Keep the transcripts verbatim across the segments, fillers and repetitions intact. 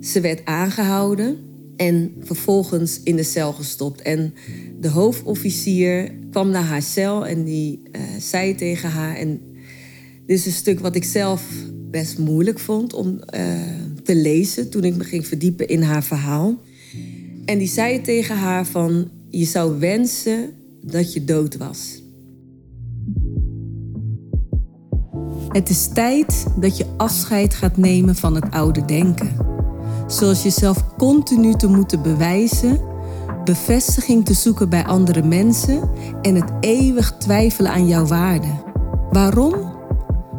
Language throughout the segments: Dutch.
Ze werd aangehouden en vervolgens in de cel gestopt. En de hoofdofficier kwam naar haar cel en die uh, zei tegen haar... en dit is een stuk wat ik zelf best moeilijk vond om uh, te lezen... toen ik me ging verdiepen in haar verhaal. En die zei tegen haar van... je zou wensen dat je dood was. Het is tijd dat je afscheid gaat nemen van het oude denken. Zoals jezelf continu te moeten bewijzen... bevestiging te zoeken bij andere mensen... en het eeuwig twijfelen aan jouw waarde. Waarom?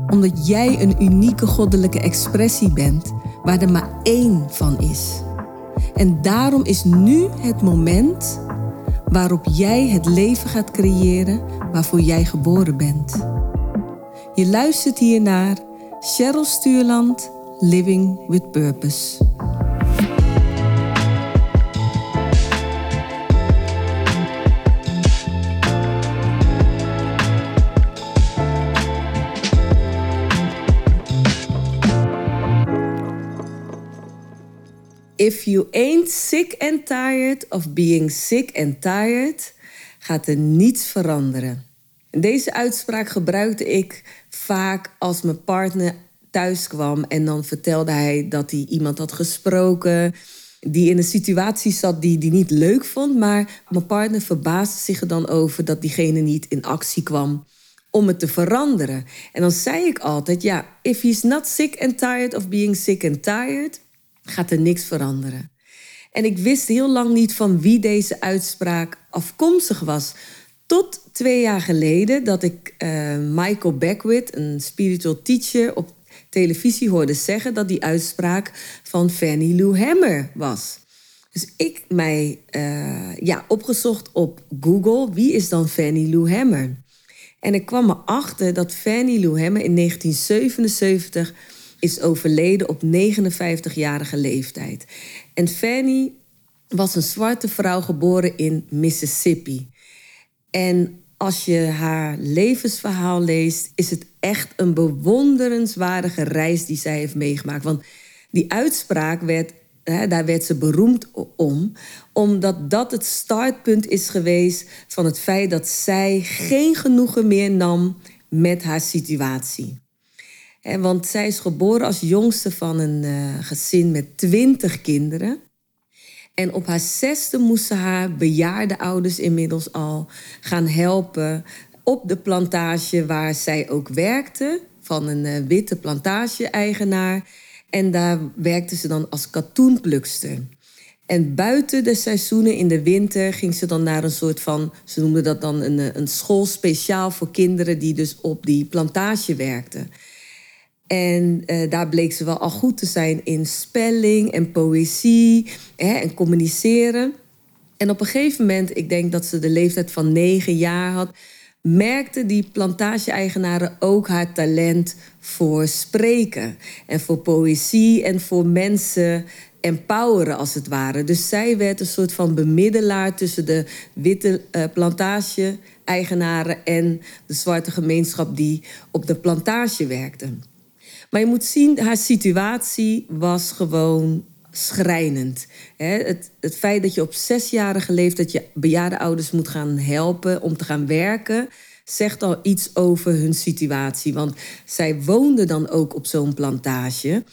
Omdat jij een unieke goddelijke expressie bent... waar er maar één van is. En daarom is nu het moment... waarop jij het leven gaat creëren waarvoor jij geboren bent. Je luistert hier naar Sharoll Stuurland, Living with Purpose. If you ain't sick and tired of being sick and tired, gaat er niets veranderen. Deze uitspraak gebruikte ik vaak als mijn partner thuis kwam... en dan vertelde hij dat hij iemand had gesproken... die in een situatie zat die hij niet leuk vond... maar mijn partner verbaasde zich er dan over dat diegene niet in actie kwam... om het te veranderen. En dan zei ik altijd, ja, if he's not sick and tired of being sick and tired... gaat er niks veranderen. En ik wist heel lang niet van wie deze uitspraak afkomstig was... tot twee jaar geleden dat ik uh, Michael Beckwith, een spiritual teacher... op televisie hoorde zeggen dat die uitspraak van Fannie Lou Hamer was. Dus ik mij uh, ja, opgezocht op Google, wie is dan Fannie Lou Hamer? En ik kwam erachter dat Fannie Lou Hamer in negentien zevenenzeventig... is overleden op negenenvijftigjarige leeftijd. En Fannie was een zwarte vrouw geboren in Mississippi. En als je haar levensverhaal leest... is het echt een bewonderenswaardige reis die zij heeft meegemaakt. Want die uitspraak, werd, hè, daar werd ze beroemd om... omdat dat het startpunt is geweest van het feit... dat zij geen genoegen meer nam met haar situatie. Want zij is geboren als jongste van een uh, gezin met twintig kinderen. En op haar zesde moest ze haar bejaarde ouders inmiddels al gaan helpen... op de plantage waar zij ook werkte, van een uh, witte plantage-eigenaar. En daar werkte ze dan als katoenplukster. En buiten de seizoenen in de winter ging ze dan naar een soort van... ze noemden dat dan een, een school speciaal voor kinderen die dus op die plantage werkten... En uh, daar bleek ze wel al goed te zijn in spelling en poëzie hè, en communiceren. En op een gegeven moment, ik denk dat ze de leeftijd van negen jaar had... merkten die plantage-eigenaren ook haar talent voor spreken. En voor poëzie en voor mensen empoweren als het ware. Dus zij werd een soort van bemiddelaar tussen de witte uh, plantage-eigenaren... en de zwarte gemeenschap die op de plantage werkte. Maar je moet zien, haar situatie was gewoon schrijnend. Het, het feit dat je op zesjarige leeftijd je bejaarde ouders moet gaan helpen om te gaan werken... zegt al iets over hun situatie. Want zij woonden dan ook op zo'n plantage.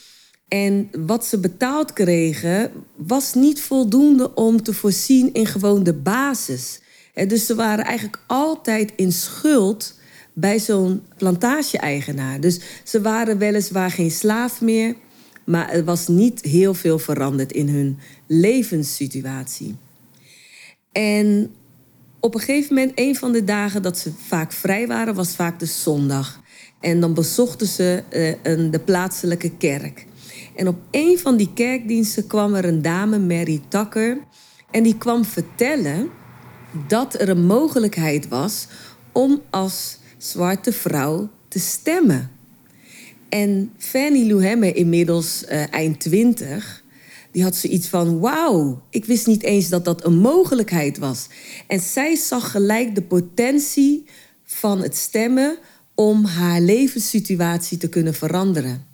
En wat ze betaald kregen was niet voldoende om te voorzien in gewoon de basis. Dus ze waren eigenlijk altijd in schuld... bij zo'n plantage-eigenaar. Dus ze waren weliswaar geen slaaf meer... maar er was niet heel veel veranderd in hun levenssituatie. En op een gegeven moment, een van de dagen dat ze vaak vrij waren... was vaak de zondag. En dan bezochten ze uh, een, de plaatselijke kerk. En op een van die kerkdiensten kwam er een dame, Mary Takker... en die kwam vertellen dat er een mogelijkheid was... om als... zwarte vrouw te stemmen. En Fannie Lou Hamer, inmiddels uh, eind twintig... die had zoiets van, wauw, ik wist niet eens dat dat een mogelijkheid was. En zij zag gelijk de potentie van het stemmen... om haar levenssituatie te kunnen veranderen.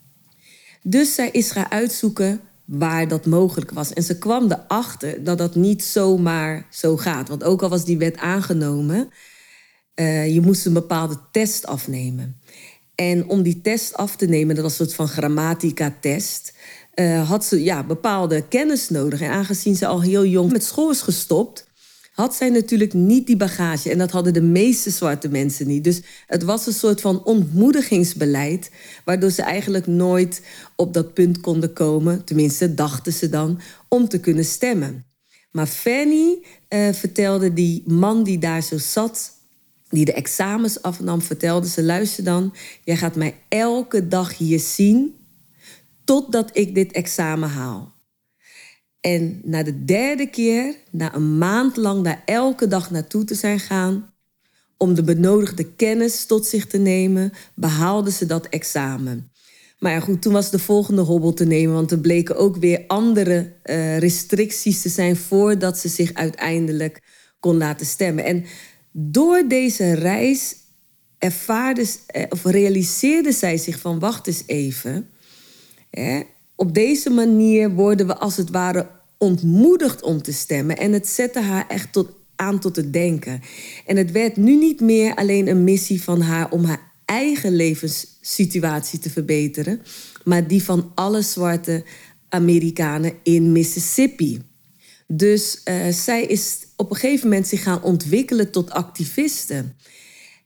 Dus zij is gaan uitzoeken, waar dat mogelijk was. En ze kwam erachter dat dat niet zomaar zo gaat. Want ook al was die wet aangenomen, uh, je moest een bepaalde test afnemen. En om die test af te nemen, dat was een soort van grammatica-test, Uh, had ze ja, bepaalde kennis nodig. En aangezien ze al heel jong met school is gestopt, had zij natuurlijk niet die bagage. En dat hadden de meeste zwarte mensen niet. Dus het was een soort van ontmoedigingsbeleid, waardoor ze eigenlijk nooit op dat punt konden komen, tenminste dachten ze dan, om te kunnen stemmen. Maar Fannie uh, vertelde die man die daar zo zat, die de examens afnam, vertelde ze: luister dan, jij gaat mij elke dag hier zien totdat ik dit examen haal. En na de derde keer, na een maand lang daar elke dag naartoe te zijn gaan, om de benodigde kennis tot zich te nemen, behaalden ze dat examen. Maar ja, goed, toen was de volgende hobbel te nemen, want er bleken ook weer andere uh, restricties te zijn voordat ze zich uiteindelijk kon laten stemmen. En door deze reis ervaarde, of realiseerde zij zich van: wacht eens even, hè, op deze manier worden we als het ware ontmoedigd om te stemmen. En het zette haar echt tot, aan tot het denken. En het werd nu niet meer alleen een missie van haar om haar eigen levenssituatie te verbeteren, maar die van alle zwarte Amerikanen in Mississippi. Dus uh, zij is op een gegeven moment zich gaan ontwikkelen tot activisten.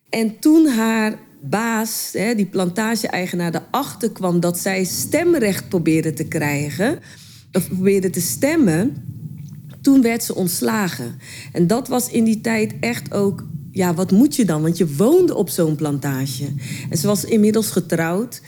En toen haar baas, die plantage-eigenaar, erachter kwam dat zij stemrecht probeerde te krijgen, of probeerde te stemmen, toen werd ze ontslagen. En dat was in die tijd echt ook, ja, wat moet je dan? Want je woonde op zo'n plantage. En ze was inmiddels getrouwd.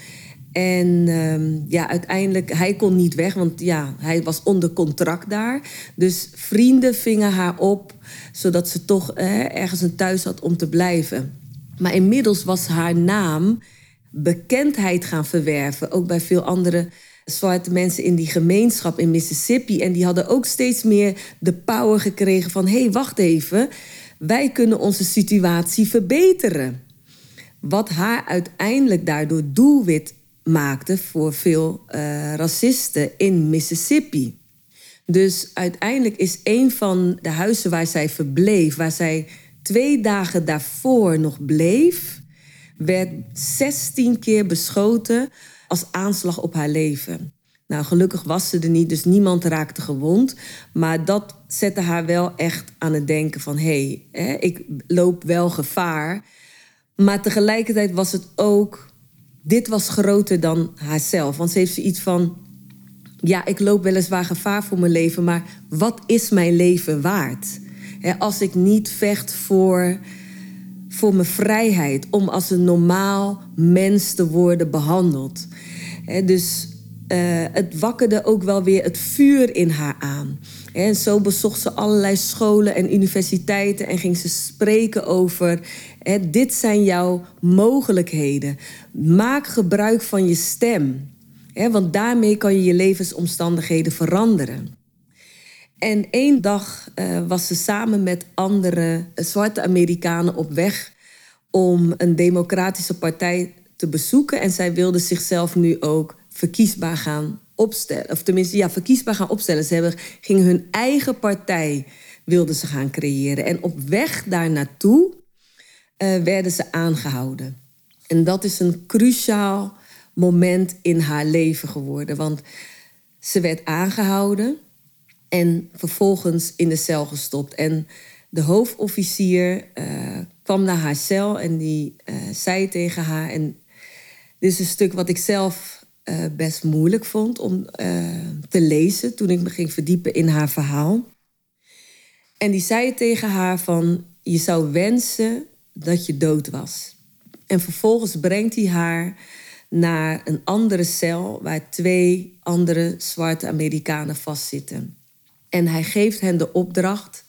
En um, ja, uiteindelijk, hij kon niet weg, want ja, hij was onder contract daar. Dus vrienden vingen haar op, zodat ze toch eh, ergens een thuis had om te blijven. Maar inmiddels was haar naam bekendheid gaan verwerven, ook bij veel andere zwarte mensen in die gemeenschap in Mississippi. En die hadden ook steeds meer de power gekregen van: hé, hey, wacht even, wij kunnen onze situatie verbeteren. Wat haar uiteindelijk daardoor doelwit maakte voor veel uh, racisten in Mississippi. Dus uiteindelijk is een van de huizen waar zij verbleef, waar zij twee dagen daarvoor nog bleef, werd zestien keer beschoten als aanslag op haar leven. Nou, gelukkig was ze er niet, dus niemand raakte gewond. Maar dat zette haar wel echt aan het denken van: hé, hey, ik loop wel gevaar. Maar tegelijkertijd was het ook, dit was groter dan haarzelf. Want ze heeft zoiets van: ja, ik loop weliswaar gevaar voor mijn leven, maar wat is mijn leven waard? He, als ik niet vecht voor, voor mijn vrijheid, om als een normaal mens te worden behandeld. He, dus uh, het wakkerde ook wel weer het vuur in haar aan. He, en zo bezocht ze allerlei scholen en universiteiten en ging ze spreken over: he, dit zijn jouw mogelijkheden. Maak gebruik van je stem. He, want daarmee kan je je levensomstandigheden veranderen. En één dag uh, was ze samen met andere zwarte Amerikanen op weg om een democratische partij te bezoeken. En zij wilde zichzelf nu ook verkiesbaar gaan opstellen. Of tenminste, ja, verkiesbaar gaan opstellen. Ze hebben, gingen hun eigen partij wilden ze gaan creëren. En op weg daar naartoe uh, werden ze aangehouden. En dat is een cruciaal moment in haar leven geworden. Want ze werd aangehouden en vervolgens in de cel gestopt. En de hoofdofficier uh, kwam naar haar cel en die uh, zei tegen haar, en dit is een stuk wat ik zelf uh, best moeilijk vond om uh, te lezen toen ik me ging verdiepen in haar verhaal. En die zei tegen haar van: je zou wensen dat je dood was. En vervolgens brengt hij haar naar een andere cel waar twee andere zwarte Amerikanen vastzitten. En hij geeft hen de opdracht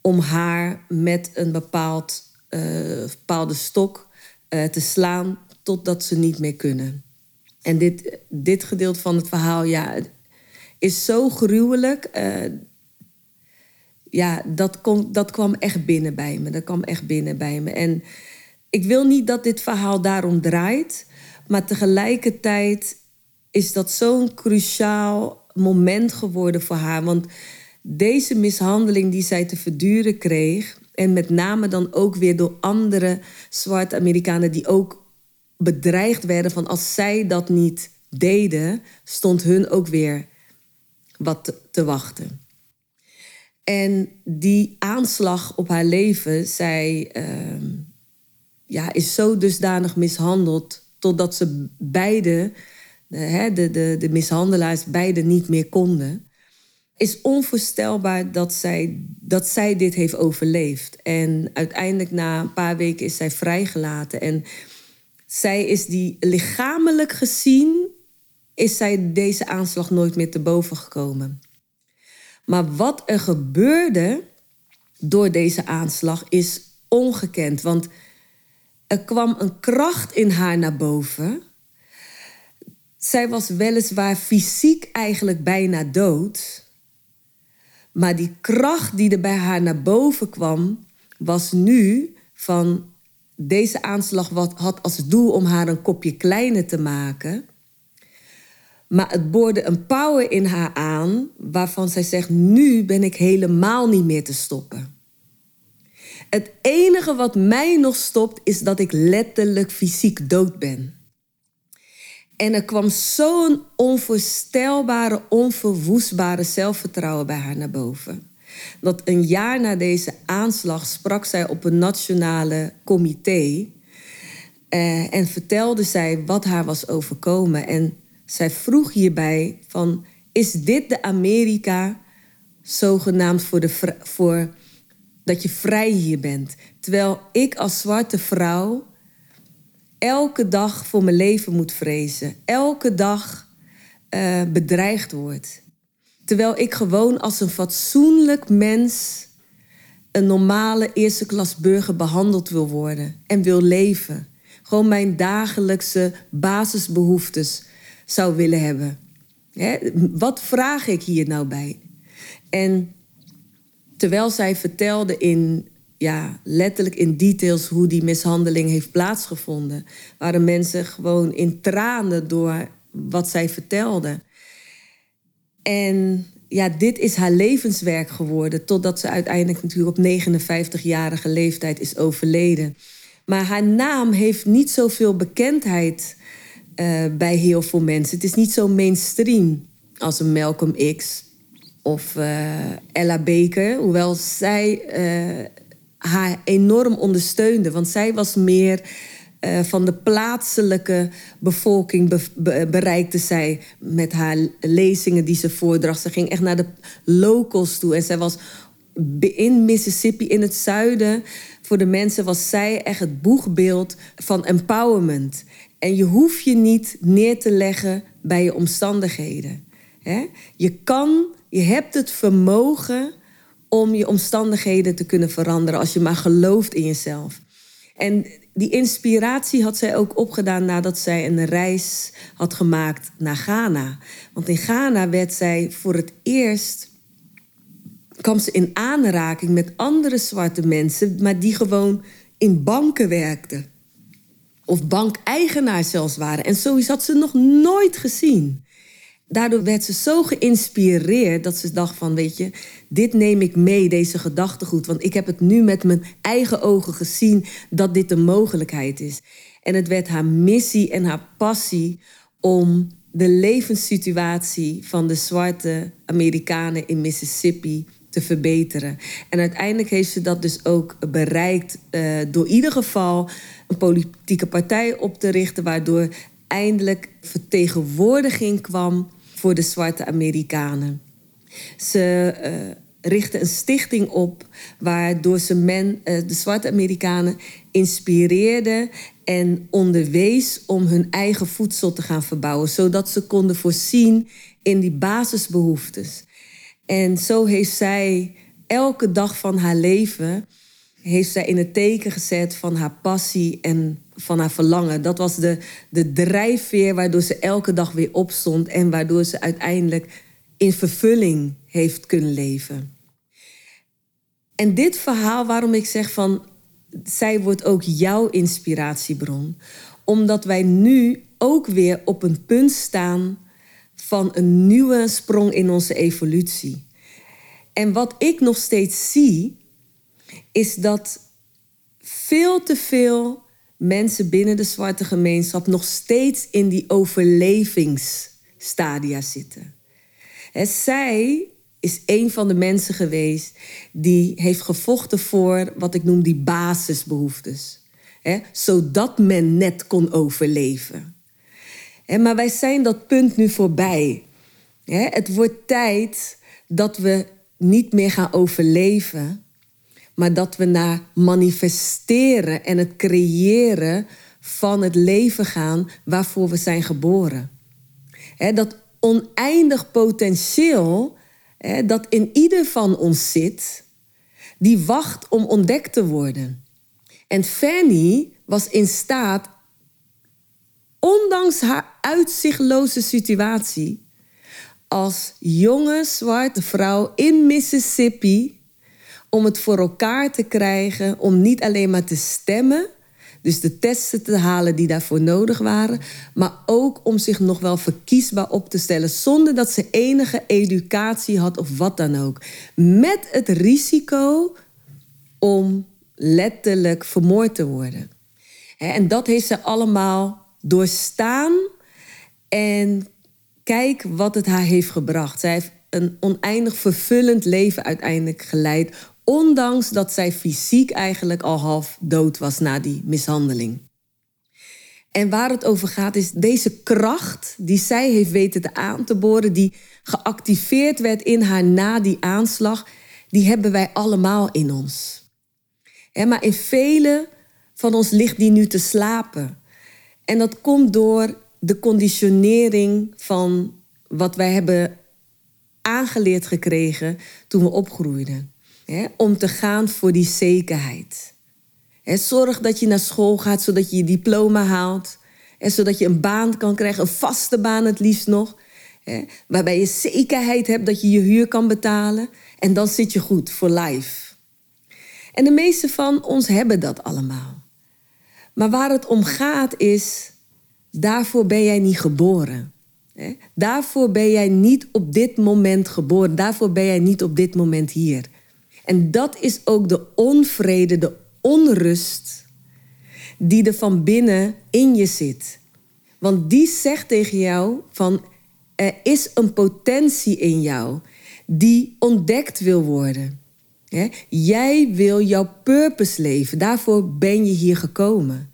om haar met een bepaald, uh, bepaalde stok uh, te slaan totdat ze niet meer kunnen. En dit, dit gedeelte van het verhaal, ja, is zo gruwelijk. Uh, ja, dat, kon, dat kwam echt binnen bij me. Dat kwam echt binnen bij me. En ik wil niet dat dit verhaal daarom draait, maar tegelijkertijd is dat zo'n cruciaal moment geworden voor haar. Want deze mishandeling die zij te verduren kreeg, en met name dan ook weer door andere zwarte Amerikanen die ook bedreigd werden van als zij dat niet deden, stond hun ook weer wat te wachten. En die aanslag op haar leven, zij uh, ja, is zo dusdanig mishandeld totdat ze beide, de, de, de, de mishandelaars, beide niet meer konden. Is onvoorstelbaar dat zij, dat zij dit heeft overleefd. En uiteindelijk na een paar weken is zij vrijgelaten. En zij is die lichamelijk gezien, is zij deze aanslag nooit meer te boven gekomen. Maar wat er gebeurde door deze aanslag is ongekend. Want er kwam een kracht in haar naar boven. Zij was weliswaar fysiek eigenlijk bijna dood. Maar die kracht die er bij haar naar boven kwam, was nu van deze aanslag wat had als doel om haar een kopje kleiner te maken. Maar het boorde een power in haar aan waarvan zij zegt, nu ben ik helemaal niet meer te stoppen. Het enige wat mij nog stopt is dat ik letterlijk fysiek dood ben. En er kwam zo'n onvoorstelbare, onverwoestbare zelfvertrouwen bij haar naar boven. Dat een jaar na deze aanslag sprak zij op een nationale comité. Eh, en vertelde zij wat haar was overkomen. En zij vroeg hierbij van, is dit de Amerika zogenaamd voor, de vri- voor dat je vrij hier bent? Terwijl ik als zwarte vrouw elke dag voor mijn leven moet vrezen. Elke dag uh, bedreigd wordt. Terwijl ik gewoon als een fatsoenlijk mens een normale eerste klas burger behandeld wil worden. En wil leven. Gewoon mijn dagelijkse basisbehoeftes zou willen hebben. Hè? Wat vraag ik hier nou bij? En terwijl zij vertelde in... ja, letterlijk in details hoe die mishandeling heeft plaatsgevonden. Waren mensen gewoon in tranen door wat zij vertelde. En ja, dit is haar levenswerk geworden. Totdat ze uiteindelijk natuurlijk op negenenvijftigjarige leeftijd is overleden. Maar haar naam heeft niet zoveel bekendheid uh, bij heel veel mensen. Het is niet zo mainstream als een Malcolm X of uh, Ella Baker. Hoewel zij... Uh, haar enorm ondersteunde. Want zij was meer uh, van de plaatselijke bevolking be- be- bereikte zij met haar lezingen die ze voordracht. Ze ging echt naar de locals toe. En zij was in Mississippi, in het zuiden. Voor de mensen was zij echt het boegbeeld van empowerment. En je hoeft je niet neer te leggen bij je omstandigheden. Hè? Je kan, je hebt het vermogen om je omstandigheden te kunnen veranderen als je maar gelooft in jezelf. En die inspiratie had zij ook opgedaan nadat zij een reis had gemaakt naar Ghana. Want in Ghana werd zij voor het eerst... kwam ze in aanraking met andere zwarte mensen, maar die gewoon in banken werkten. Of bankeigenaar zelfs waren. En zoiets had ze nog nooit gezien. Daardoor werd ze zo geïnspireerd dat ze dacht van, weet je, dit neem ik mee, deze gedachtegoed. Want ik heb het nu met mijn eigen ogen gezien dat dit een mogelijkheid is. En het werd haar missie en haar passie om de levenssituatie van de zwarte Amerikanen in Mississippi te verbeteren. En uiteindelijk heeft ze dat dus ook bereikt uh, door in ieder geval een politieke partij op te richten, waardoor eindelijk vertegenwoordiging kwam voor de zwarte Amerikanen. Ze uh, richtte een stichting op waardoor ze men, uh, de zwarte Amerikanen inspireerde en onderwees om hun eigen voedsel te gaan verbouwen, zodat ze konden voorzien in die basisbehoeftes. En zo heeft zij elke dag van haar leven heeft zij in het teken gezet van haar passie en van haar verlangen. Dat was de, de drijfveer waardoor ze elke dag weer opstond en waardoor ze uiteindelijk in vervulling heeft kunnen leven. En dit verhaal, waarom ik zeg van, zij wordt ook jouw inspiratiebron. Omdat wij nu ook weer op een punt staan van een nieuwe sprong in onze evolutie. En wat ik nog steeds zie, is dat veel te veel mensen binnen de zwarte gemeenschap nog steeds in die overlevingsstadia zitten. He, zij is een van de mensen geweest die heeft gevochten voor wat ik noem die basisbehoeftes. He, zodat men net kon overleven. He, maar wij zijn dat punt nu voorbij. He, het wordt tijd dat we niet meer gaan overleven, maar dat we naar manifesteren en het creëren van het leven gaan waarvoor we zijn geboren. He, dat oneindig potentieel he, dat in ieder van ons zit, die wacht om ontdekt te worden. En Fannie was in staat, ondanks haar uitzichtloze situatie, als jonge zwarte vrouw in Mississippi, om het voor elkaar te krijgen, om niet alleen maar te stemmen, dus de testen te halen die daarvoor nodig waren, maar ook om zich nog wel verkiesbaar op te stellen, zonder dat ze enige educatie had of wat dan ook. Met het risico om letterlijk vermoord te worden. En dat heeft ze allemaal doorstaan. En kijk wat het haar heeft gebracht. Zij heeft een oneindig vervullend leven uiteindelijk geleid, ondanks dat zij fysiek eigenlijk al half dood was na die mishandeling. En waar het over gaat is deze kracht die zij heeft weten te aan te boren, die geactiveerd werd in haar na die aanslag, die hebben wij allemaal in ons. He, maar in velen van ons ligt die nu te slapen. En dat komt door de conditionering van wat wij hebben aangeleerd gekregen toen we opgroeiden. He, om te gaan voor die zekerheid. He, zorg dat je naar school gaat, zodat je je diploma haalt. En zodat je een baan kan krijgen, een vaste baan het liefst nog. He, waarbij je zekerheid hebt dat je je huur kan betalen. En dan zit je goed, voor life. En de meeste van ons hebben dat allemaal. Maar waar het om gaat is, daarvoor ben jij niet geboren. Daarvoor ben jij niet op dit moment geboren. Daarvoor ben jij niet op dit moment hier. En dat is ook de onvrede, de onrust die er van binnen in je zit. Want die zegt tegen jou van, er is een potentie in jou die ontdekt wil worden. He, jij wil jouw purpose leven. Daarvoor ben je hier gekomen.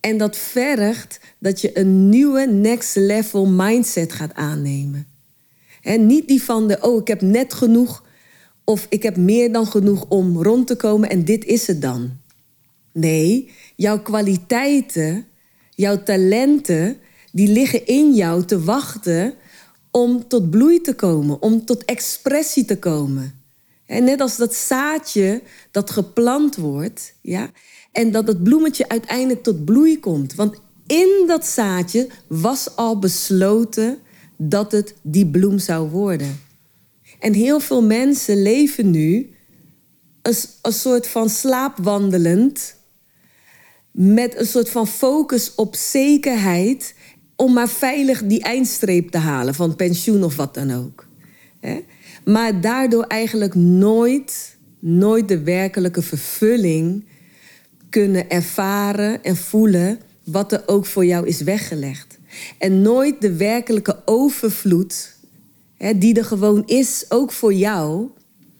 En dat vergt dat je een nieuwe next level mindset gaat aannemen. He, niet die van de, oh ik heb net genoeg. Of ik heb meer dan genoeg om rond te komen en dit is het dan. Nee, jouw kwaliteiten, jouw talenten, die liggen in jou te wachten om tot bloei te komen. Om tot expressie te komen. En net als dat zaadje dat geplant wordt, ja, en dat het bloemetje uiteindelijk tot bloei komt. Want in dat zaadje was al besloten dat het die bloem zou worden. En heel veel mensen leven nu een, een soort van slaapwandelend, met een soort van focus op zekerheid, om maar veilig die eindstreep te halen van pensioen of wat dan ook. Hè? Maar daardoor eigenlijk nooit, nooit de werkelijke vervulling kunnen ervaren en voelen wat er ook voor jou is weggelegd. En nooit de werkelijke overvloed, hè, die er gewoon is, ook voor jou,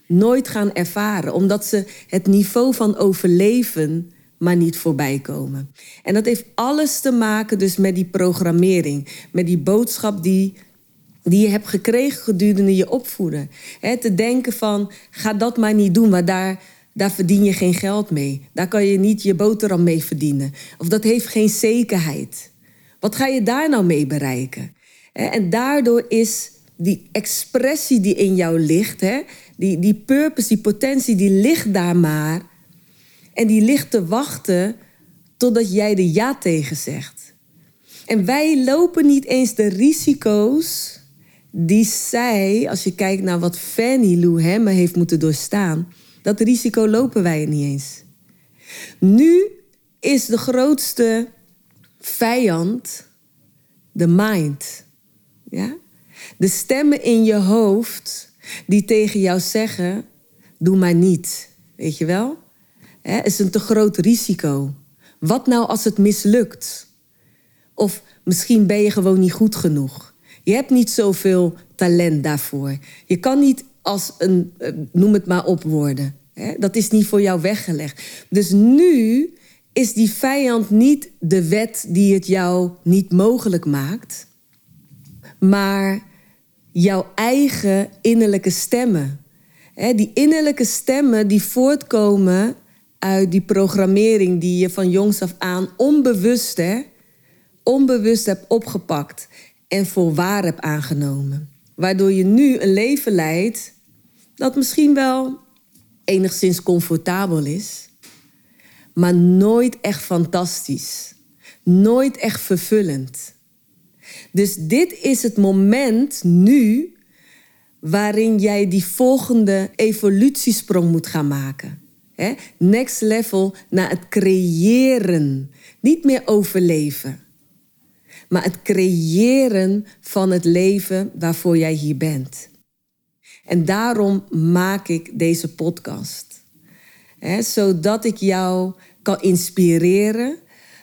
nooit gaan ervaren. Omdat ze het niveau van overleven maar niet voorbij komen. En dat heeft alles te maken dus met die programmering, met die boodschap die... die je hebt gekregen gedurende je opvoeden. He, te denken van, ga dat maar niet doen, maar daar, daar verdien je geen geld mee. Daar kan je niet je boterham mee verdienen. Of dat heeft geen zekerheid. Wat ga je daar nou mee bereiken? He, en daardoor is die expressie die in jou ligt, he, die, die purpose, die potentie, die ligt daar maar. En die ligt te wachten totdat jij de ja tegen zegt. En wij lopen niet eens de risico's die zij, als je kijkt naar wat Fannie Lou Hamer heeft moeten doorstaan, dat risico lopen wij niet eens. Nu is de grootste vijand de mind. Ja? De stemmen in je hoofd die tegen jou zeggen, doe maar niet. Weet je wel? Het is een te groot risico. Wat nou als het mislukt? Of misschien ben je gewoon niet goed genoeg. Je hebt niet zoveel talent daarvoor. Je kan niet als een, noem het maar op, worden. Dat is niet voor jou weggelegd. Dus nu is die vijand niet de wet die het jou niet mogelijk maakt, maar jouw eigen innerlijke stemmen. Die innerlijke stemmen die voortkomen uit die programmering die je van jongs af aan onbewust, hè, onbewust hebt opgepakt en voor waar hebt aangenomen. Waardoor je nu een leven leidt dat misschien wel enigszins comfortabel is, maar nooit echt fantastisch. Nooit echt vervullend. Dus dit is het moment nu waarin jij die volgende evolutiesprong moet gaan maken. Next level naar het creëren. Niet meer overleven. Maar het creëren van het leven waarvoor jij hier bent. En daarom maak ik deze podcast. He, zodat ik jou kan inspireren.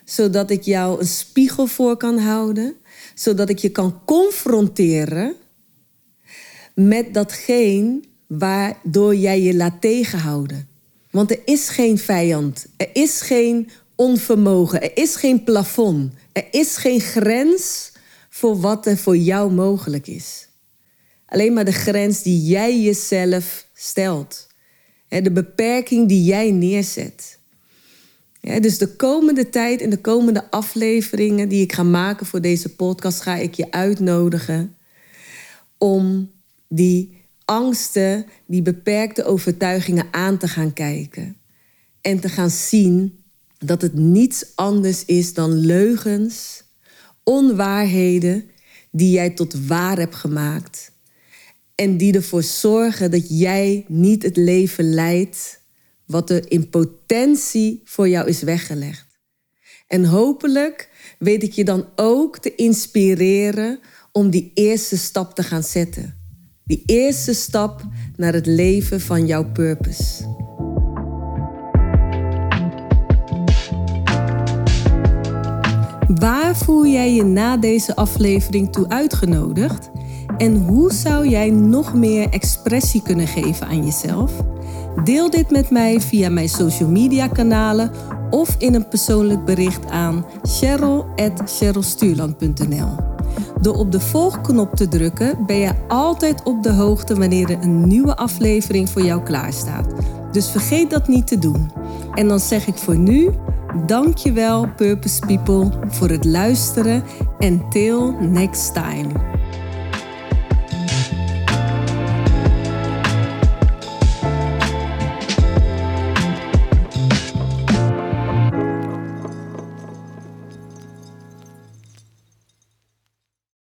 Zodat ik jou een spiegel voor kan houden. Zodat ik je kan confronteren met datgene waardoor jij je laat tegenhouden. Want er is geen vijand. Er is geen onvermogen. Er is geen plafond. Er is geen grens voor wat er voor jou mogelijk is. Alleen maar de grens die jij jezelf stelt. De beperking die jij neerzet. Dus de komende tijd en de komende afleveringen die ik ga maken voor deze podcast, ga ik je uitnodigen om die angsten, die beperkte overtuigingen aan te gaan kijken. En te gaan zien dat het niets anders is dan leugens, onwaarheden die jij tot waar hebt gemaakt. En die ervoor zorgen dat jij niet het leven leidt wat er in potentie voor jou is weggelegd. En hopelijk weet ik je dan ook te inspireren om die eerste stap te gaan zetten. Die eerste stap naar het leven van jouw purpose. Waar voel jij je na deze aflevering toe uitgenodigd? En hoe zou jij nog meer expressie kunnen geven aan jezelf? Deel dit met mij via mijn social media kanalen of in een persoonlijk bericht aan Sharoll at sharoll stuurland punt n l. Door op de volgknop te drukken ben je altijd op de hoogte wanneer er een nieuwe aflevering voor jou klaarstaat. Dus vergeet dat niet te doen. En dan zeg ik voor nu, dankjewel Purpose People voor het luisteren en till next time.